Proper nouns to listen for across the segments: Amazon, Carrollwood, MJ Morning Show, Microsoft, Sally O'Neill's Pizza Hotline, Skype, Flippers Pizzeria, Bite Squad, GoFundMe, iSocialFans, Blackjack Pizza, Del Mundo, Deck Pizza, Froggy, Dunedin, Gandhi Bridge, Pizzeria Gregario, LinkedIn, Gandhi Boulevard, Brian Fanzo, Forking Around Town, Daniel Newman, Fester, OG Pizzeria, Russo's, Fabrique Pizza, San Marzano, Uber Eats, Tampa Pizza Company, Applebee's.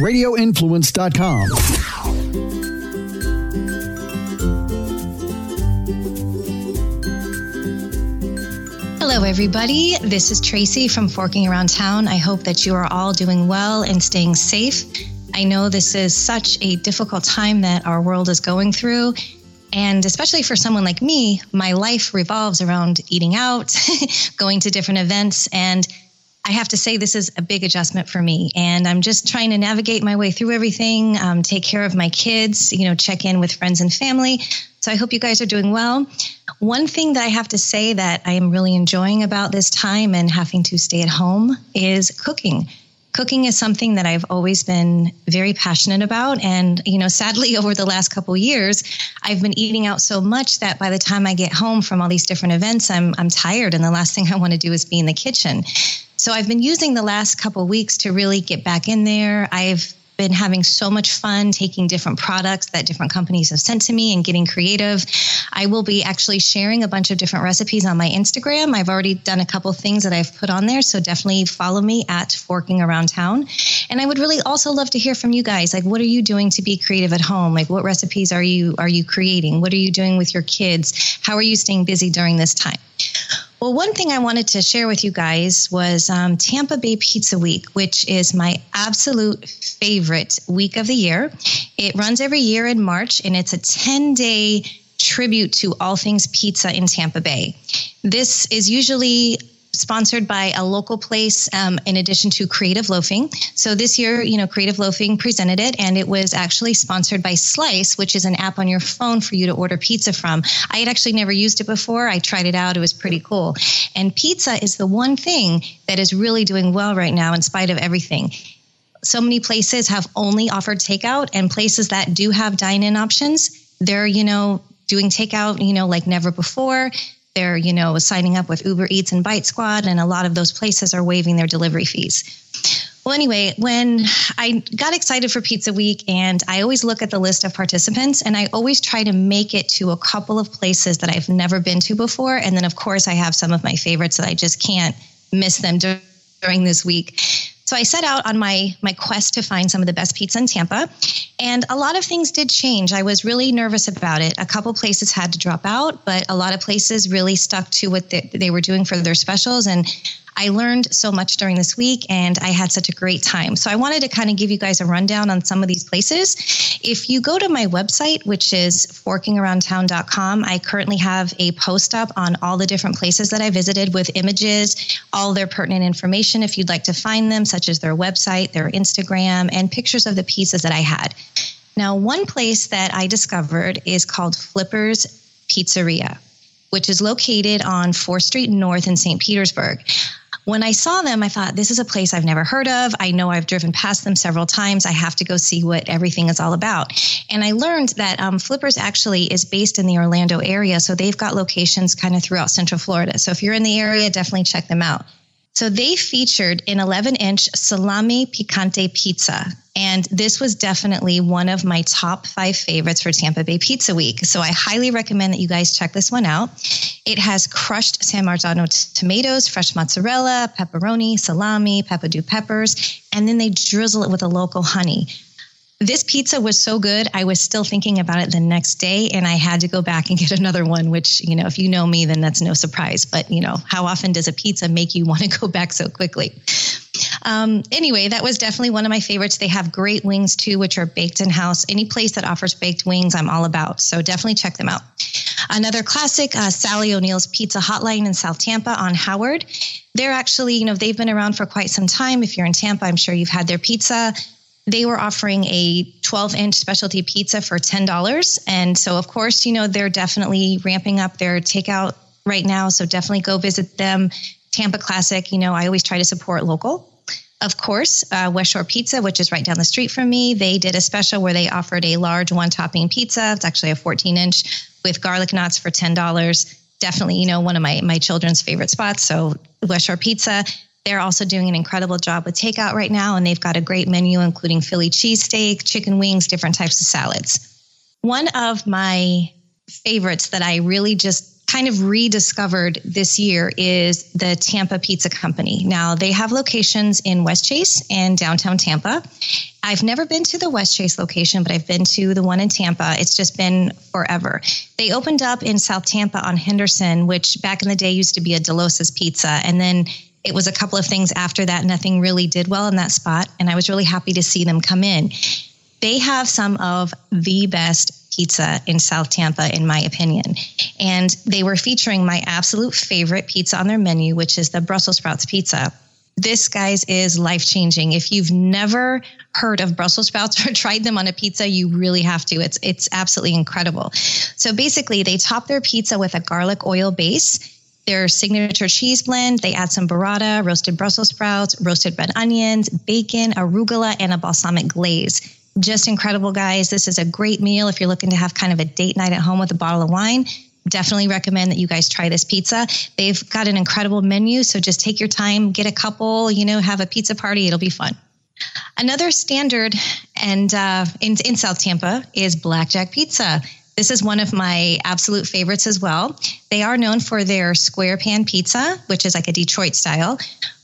Radioinfluence.com. Hello, everybody. This is Tracy from Forking Around Town. I hope that you are all doing well and staying safe. I know this is such a difficult time that our world is going through. And especially for someone like me, my life revolves around eating out, going to different events. And I have to say, this is a big adjustment for me. And I'm just trying to navigate my way through everything, take care of my kids, check in with friends and family. So I hope you guys are doing well. One thing that I have to say that I am really enjoying about this time and having to stay at home is cooking. Cooking is something that I've always been very passionate about. And, sadly, over the last couple of years, I've been eating out so much that by the time I get home from all these different events, I'm tired. And the last thing I want to do is be in the kitchen. So I've been using the last couple of weeks to really get back in there. I've been having so much fun taking different products that different companies have sent to me and getting creative. I will be actually sharing a bunch of different recipes on my Instagram. I've already done a couple things that I've put on there, so definitely follow me at Forking Around Town. And I would really also love to hear from you guys. Like, what are you doing to be creative at home? Like, what recipes are you creating? What are you doing with your kids? How are you staying busy during this time? Well, one thing I wanted to share with you guys was Tampa Bay Pizza Week, which is my absolute favorite week of the year. It runs every year in March, and it's a 10-day tribute to all things pizza in Tampa Bay. This is usually sponsored by a local place in addition to Creative Loafing. So this year, Creative Loafing presented it, and it was actually sponsored by Slice, which is an app on your phone for you to order pizza from. I had actually never used it before. I tried it out. It was pretty cool. And pizza is the one thing that is really doing well right now in spite of everything. So many places have only offered takeout, and places that do have dine-in options, they're, doing takeout, like never before. They're, signing up with Uber Eats and Bite Squad, and a lot of those places are waiving their delivery fees. Well, anyway, when I got excited for Pizza Week, and I always look at the list of participants, and I always try to make it to a couple of places that I've never been to before. And then, of course, I have some of my favorites that I just can't miss them during this week. So I set out on my quest to find some of the best pizza in Tampa, and a lot of things did change. I was really nervous about it. A couple places had to drop out, but a lot of places really stuck to what they were doing for their specials, and I learned so much during this week, and I had such a great time. So I wanted to kind of give you guys a rundown on some of these places. If you go to my website, which is forkingaroundtown.com, I currently have a post up on all the different places that I visited with images, all their pertinent information if you'd like to find them, such as their website, their Instagram, and pictures of the pizzas that I had. Now, one place that I discovered is called Flippers Pizzeria, which is located on 4th Street North in St. Petersburg. When I saw them, I thought, this is a place I've never heard of. I know I've driven past them several times. I have to go see what everything is all about. And I learned that Flippers actually is based in the Orlando area. So they've got locations kind of throughout Central Florida. So if you're in the area, definitely check them out. So they featured an 11-inch salami picante pizza. And this was definitely one of my top 5 favorites for Tampa Bay Pizza Week. So I highly recommend that you guys check this one out. It has crushed San Marzano tomatoes, fresh mozzarella, pepperoni, salami, pepperdew peppers, and then they drizzle it with a local honey. This pizza was so good, I was still thinking about it the next day, and I had to go back and get another one, which, if you know me, then that's no surprise. But, how often does a pizza make you want to go back so quickly? Anyway, that was definitely one of my favorites. They have great wings, too, which are baked in-house. Any place that offers baked wings, I'm all about. So definitely check them out. Another classic, Sally O'Neill's Pizza Hotline in South Tampa on Howard. They're actually, they've been around for quite some time. If you're in Tampa, I'm sure you've had their pizza. They were offering a 12-inch specialty pizza for $10. And so, of course, they're definitely ramping up their takeout right now. So definitely go visit them. Tampa Classic, I always try to support local. Of course, West Shore Pizza, which is right down the street from me, they did a special where they offered a large one-topping pizza. It's actually a 14-inch with garlic knots for $10. Definitely, one of my children's favorite spots. So West Shore Pizza. They're also doing an incredible job with takeout right now, and they've got a great menu, including Philly cheesesteak, chicken wings, different types of salads. One of my favorites that I really just kind of rediscovered this year is the Tampa Pizza Company. Now, they have locations in West Chase and downtown Tampa. I've never been to the West Chase location, but I've been to the one in Tampa. It's just been forever. They opened up in South Tampa on Henderson, which back in the day used to be a DeLosa's Pizza. And then it was a couple of things after that. Nothing really did well in that spot. And I was really happy to see them come in. They have some of the best pizza in South Tampa, in my opinion. And they were featuring my absolute favorite pizza on their menu, which is the Brussels sprouts pizza. This, guys, is life-changing. If you've never heard of Brussels sprouts or tried them on a pizza, you really have to. It's absolutely incredible. So basically, they top their pizza with a garlic oil base, their signature cheese blend. They add some burrata, roasted Brussels sprouts, roasted red onions, bacon, arugula, and a balsamic glaze. Just incredible, guys. This is a great meal if you're looking to have kind of a date night at home with a bottle of wine. Definitely recommend that you guys try this pizza. They've got an incredible menu, so just take your time, get a couple, have a pizza party. It'll be fun. Another standard and in South Tampa is Blackjack Pizza. This is one of my absolute favorites as well. They are known for their square pan pizza, which is like a Detroit style.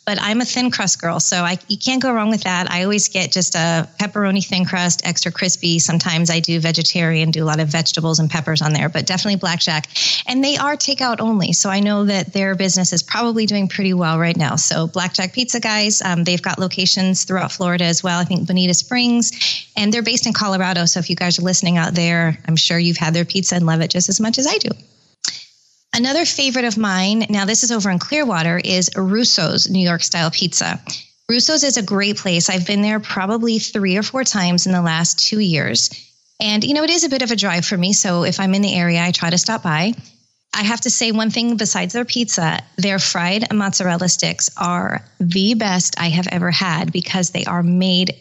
But I'm a thin crust girl, so you can't go wrong with that. I always get just a pepperoni thin crust, extra crispy. Sometimes I do vegetarian, do a lot of vegetables and peppers on there, but definitely Blackjack. And they are takeout only, so I know that their business is probably doing pretty well right now. So Blackjack Pizza, guys, they've got locations throughout Florida as well. I think Bonita Springs, and they're based in Colorado. So if you guys are listening out there, I'm sure you've had their pizza and love it just as much as I do. Another favorite of mine, now this is over in Clearwater, is Russo's New York-style pizza. Russo's is a great place. I've been there probably 3 or 4 times in the last 2 years. And, it is a bit of a drive for me, so if I'm in the area, I try to stop by. I have to say one thing besides their pizza, their fried mozzarella sticks are the best I have ever had because they are made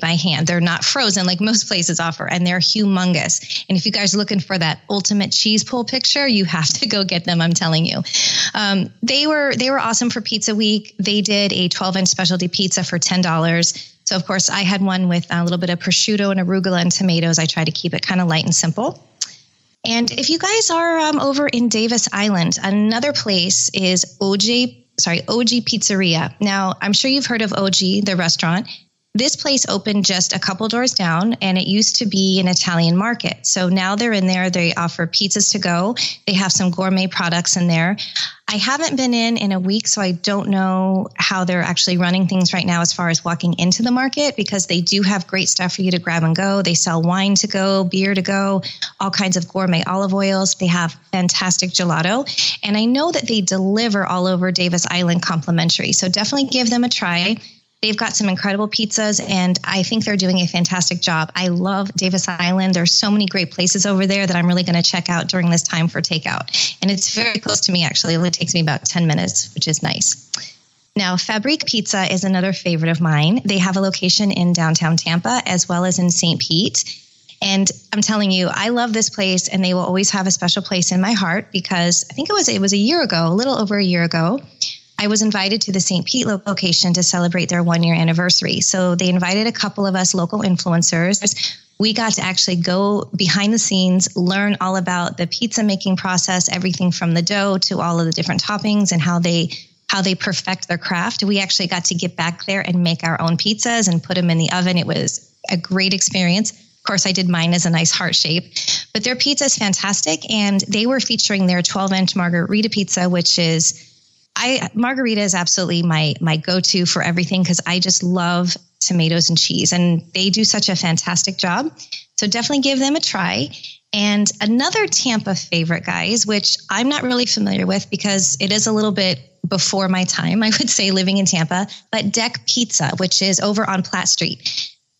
by hand. They're not frozen like most places offer, and they're humongous. And if you guys are looking for that ultimate cheese pull picture, you have to go get them. I'm telling you. They were awesome for Pizza Week. They did a 12-inch specialty pizza for $10. So, of course, I had one with a little bit of prosciutto and arugula and tomatoes. I try to keep it kind of light and simple. And if you guys are over in Davis Island, another place is OG Pizzeria. Now, I'm sure you've heard of OG, the restaurant. This place opened just a couple doors down, and it used to be an Italian market. So now they're in there. They offer pizzas to go. They have some gourmet products in there. I haven't been in a week, so I don't know how they're actually running things right now as far as walking into the market, because they do have great stuff for you to grab and go. They sell wine to go, beer to go, all kinds of gourmet olive oils. They have fantastic gelato. And I know that they deliver all over Davis Island complimentary. So definitely give them a try. They've got some incredible pizzas, and I think they're doing a fantastic job. I love Davis Island. There's so many great places over there that I'm really going to check out during this time for takeout. And it's very close to me, actually. It only takes me about 10 minutes, which is nice. Now, Fabrique Pizza is another favorite of mine. They have a location in downtown Tampa as well as in St. Pete. And I'm telling you, I love this place, and they will always have a special place in my heart because I think it was a year ago, a little over a year ago, I was invited to the St. Pete location to celebrate their 1-year anniversary. So they invited a couple of us local influencers. We got to actually go behind the scenes, learn all about the pizza making process, everything from the dough to all of the different toppings and how they perfect their craft. We actually got to get back there and make our own pizzas and put them in the oven. It was a great experience. Of course, I did mine as a nice heart shape, but their pizza is fantastic. And they were featuring their 12-inch margarita pizza, which is... margarita is absolutely my go-to for everything because I just love tomatoes and cheese, and they do such a fantastic job. So definitely give them a try. And another Tampa favorite, guys, which I'm not really familiar with because it is a little bit before my time, I would say, living in Tampa, but Deck Pizza, which is over on Platt Street.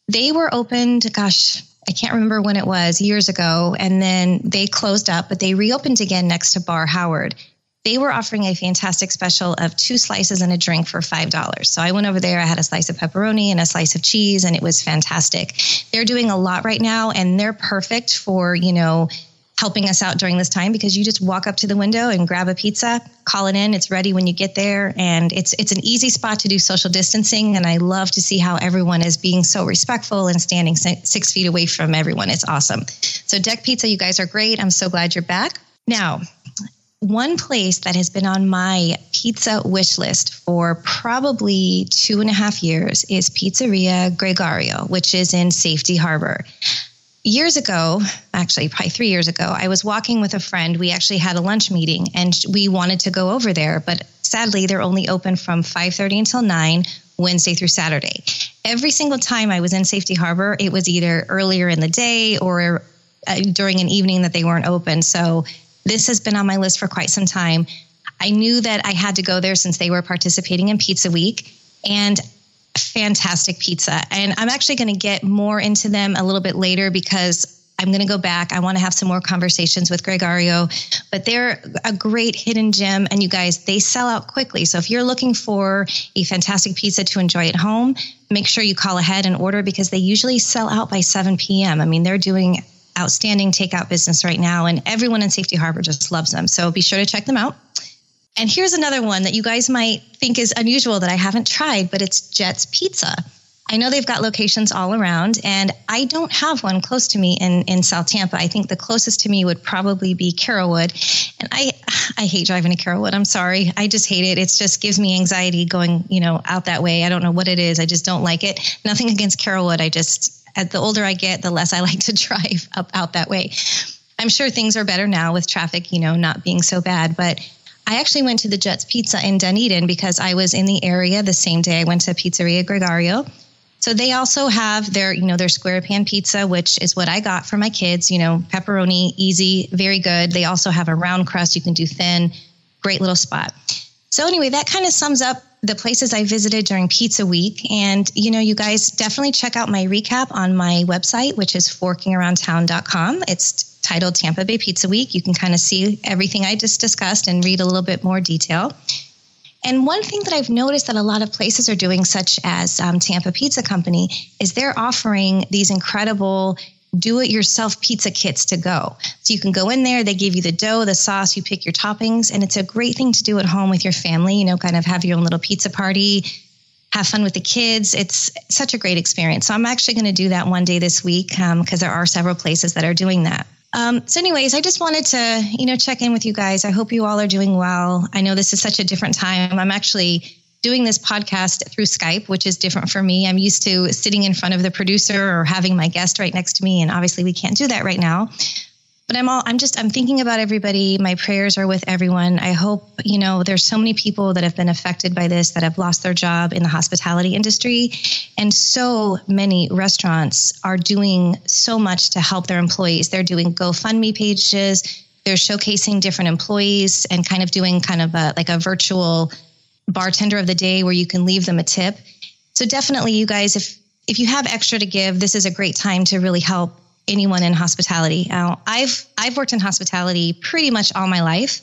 They were opened, gosh, I can't remember when it was, years ago, and then they closed up, but they reopened again next to Bar Howard. They were offering a fantastic special of 2 slices and a drink for $5. So I went over there, I had a slice of pepperoni and a slice of cheese, and it was fantastic. They're doing a lot right now, and they're perfect for, helping us out during this time because you just walk up to the window and grab a pizza, call it in, it's ready when you get there. And it's an easy spot to do social distancing. And I love to see how everyone is being so respectful and standing 6 feet away from everyone. It's awesome. So Deck Pizza, you guys are great. I'm so glad you're back. Now, one place that has been on my pizza wish list for probably 2.5 years is Pizzeria Gregario, which is in Safety Harbor. Years ago, actually probably 3 years ago, I was walking with a friend. We actually had a lunch meeting and we wanted to go over there, but sadly they're only open from 5:30 until 9, Wednesday through Saturday. Every single time I was in Safety Harbor, it was either earlier in the day or during an evening that they weren't open. So this has been on my list for quite some time. I knew that I had to go there since they were participating in Pizza Week, and fantastic pizza. And I'm actually going to get more into them a little bit later because I'm going to go back. I want to have some more conversations with Gregario, but they're a great hidden gem. And you guys, they sell out quickly. So if you're looking for a fantastic pizza to enjoy at home, make sure you call ahead and order because they usually sell out by 7 p.m. I mean, they're doing outstanding takeout business right now, and everyone in Safety Harbor just loves them. So be sure to check them out. And here's another one that you guys might think is unusual that I haven't tried, but it's Jet's Pizza. I know they've got locations all around, and I don't have one close to me in South Tampa. I think the closest to me would probably be Carrollwood. And I hate driving to Carrollwood. I'm sorry. I just hate it. It just gives me anxiety going, out that way. I don't know what it is. I just don't like it. Nothing against Carrollwood. The older I get, the less I like to drive up out that way. I'm sure things are better now with traffic, not being so bad. But I actually went to the Jet's Pizza in Dunedin because I was in the area the same day I went to Pizzeria Gregario. So they also have their square pan pizza, which is what I got for my kids, pepperoni, easy, very good. They also have a round crust. You can do thin, great little spot. So anyway, that kind of sums up the places I visited during Pizza Week. And, you guys definitely check out my recap on my website, which is forkingaroundtown.com. It's titled Tampa Bay Pizza Week. You can kind of see everything I just discussed and read a little bit more detail. And one thing that I've noticed that a lot of places are doing, such as Tampa Pizza Company, is they're offering these incredible do-it-yourself pizza kits to go. So you can go in there, they give you the dough, the sauce, you pick your toppings, and it's a great thing to do at home with your family, kind of have your own little pizza party, have fun with the kids. It's such a great experience. So I'm actually going to do that one day this week because there are several places that are doing that. So anyways, I just wanted to, check in with you guys. I hope you all are doing well. I know this is such a different time. I'm actually doing this podcast through Skype, which is different for me. I'm used to sitting in front of the producer or having my guest right next to me. And obviously we can't do that right now, but I'm thinking about everybody. My prayers are with everyone. I hope, there's so many people that have been affected by this, that have lost their job in the hospitality industry. And so many restaurants are doing so much to help their employees. They're doing GoFundMe pages. They're showcasing different employees and kind of doing a virtual bartender of the day where you can leave them a tip. So definitely, you guys, if you have extra to give, this is a great time to really help anyone in hospitality. Now, I've worked in hospitality pretty much all my life.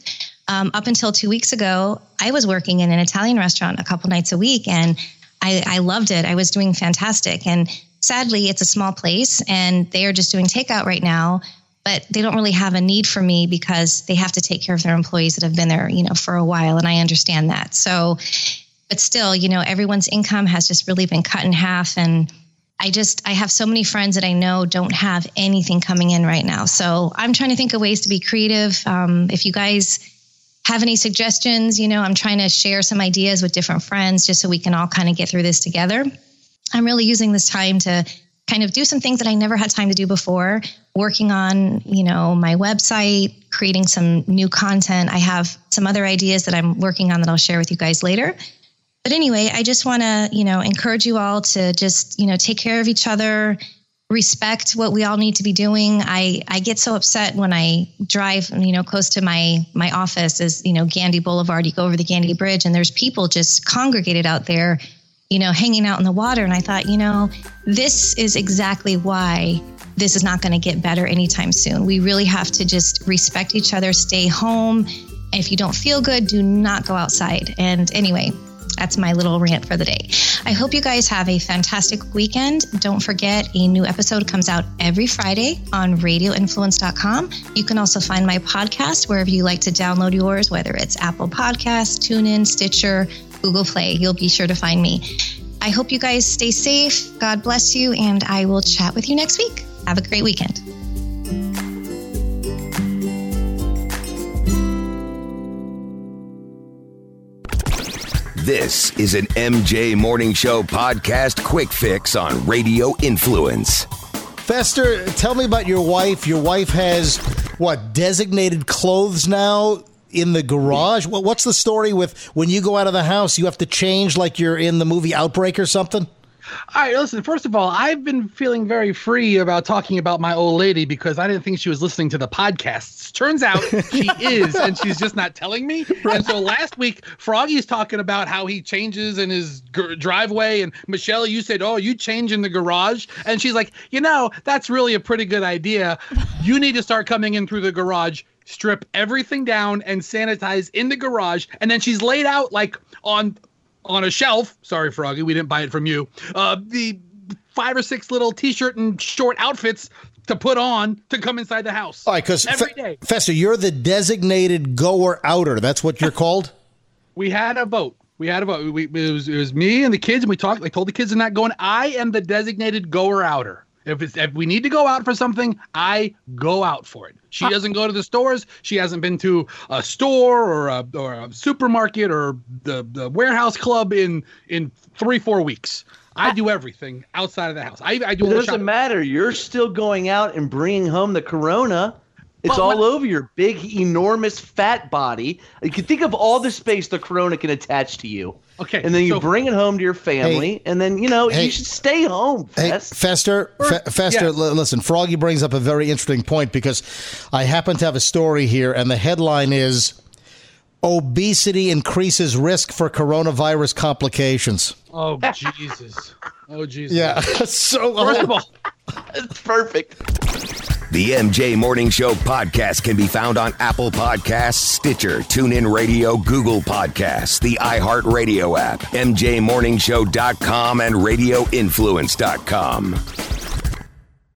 Up until 2 weeks ago, I was working in an Italian restaurant a couple nights a week, and I loved it. I was doing fantastic. And sadly, it's a small place, and they are just doing takeout right now. But they don't really have a need for me because they have to take care of their employees that have been there, for a while. And I understand that. So, but still, everyone's income has just really been cut in half. And I have so many friends that I know don't have anything coming in right now. So I'm trying to think of ways to be creative. If you guys have any suggestions, I'm trying to share some ideas with different friends just so we can all kind of get through this together. I'm really using this time to kind of do some things that I never had time to do before, working on, my website, creating some new content. I have some other ideas that I'm working on that I'll share with you guys later. But anyway, I just want to, encourage you all to just, take care of each other, respect what we all need to be doing. I get so upset when I drive, close to my office is, Gandhi Boulevard. You go over the Gandhi Bridge and there's people just congregated out there, hanging out in the water. And I thought, this is exactly why this is not going to get better anytime soon. We really have to just respect each other, stay home. And if you don't feel good, do not go outside. And anyway, that's my little rant for the day. I hope you guys have a fantastic weekend. Don't forget, a new episode comes out every Friday on radioinfluence.com. You can also find my podcast wherever you like to download yours, whether it's Apple Podcasts, TuneIn, Stitcher, Google Play. You'll be sure to find me. I hope you guys stay safe. God bless you. And I will chat with you next week. Have a great weekend. This is an MJ Morning Show podcast quick fix on Radio Influence. Fester, tell me about your wife. Your wife has, what, designated clothes now in the garage? What's the story with when you go out of the house, you have to change like you're in the movie Outbreak or something? All right, listen, first of all, I've been feeling very free about talking about my old lady because I didn't think she was listening to the podcasts. Turns out she is, and she's just not telling me. And so last week, Froggy's talking about how he changes in his driveway, and Michelle, you said, oh, you change in the garage. And she's like, you know, that's really a pretty good idea. You need to start coming in through the garage, strip everything down, and sanitize in the garage. And then she's laid out, like, on a shelf, sorry, Froggy, we didn't buy it from you, the 5 or 6 little T-shirt and short outfits to put on to come inside the house. All right, because Fester, you're the designated goer-outer. That's what you're called? We had a vote. It was me and the kids, and we talked. I told the kids they're not going. I am the designated goer-outer. If we need to go out for something, I go out for it. She doesn't go to the stores. She hasn't been to a store or a supermarket or the warehouse club in 3-4 weeks. I do everything outside of the house. I do. It doesn't matter. You're still going out and bringing home the corona. It's all over your big, enormous, fat body. You can think of all the space the corona can attach to you. Okay, and then you bring it home to your family, and then, you know, you should stay home, Fester. Listen, Froggy brings up a very interesting point because I happen to have a story here, and the headline is, Obesity Increases Risk for Coronavirus Complications. Oh, Jesus. Oh, Jesus. Yeah, that's so horrible. It's perfect. The MJ Morning Show podcast can be found on Apple Podcasts, Stitcher, TuneIn Radio, Google Podcasts, the iHeartRadio app, MJMorningShow.com, and RadioInfluence.com.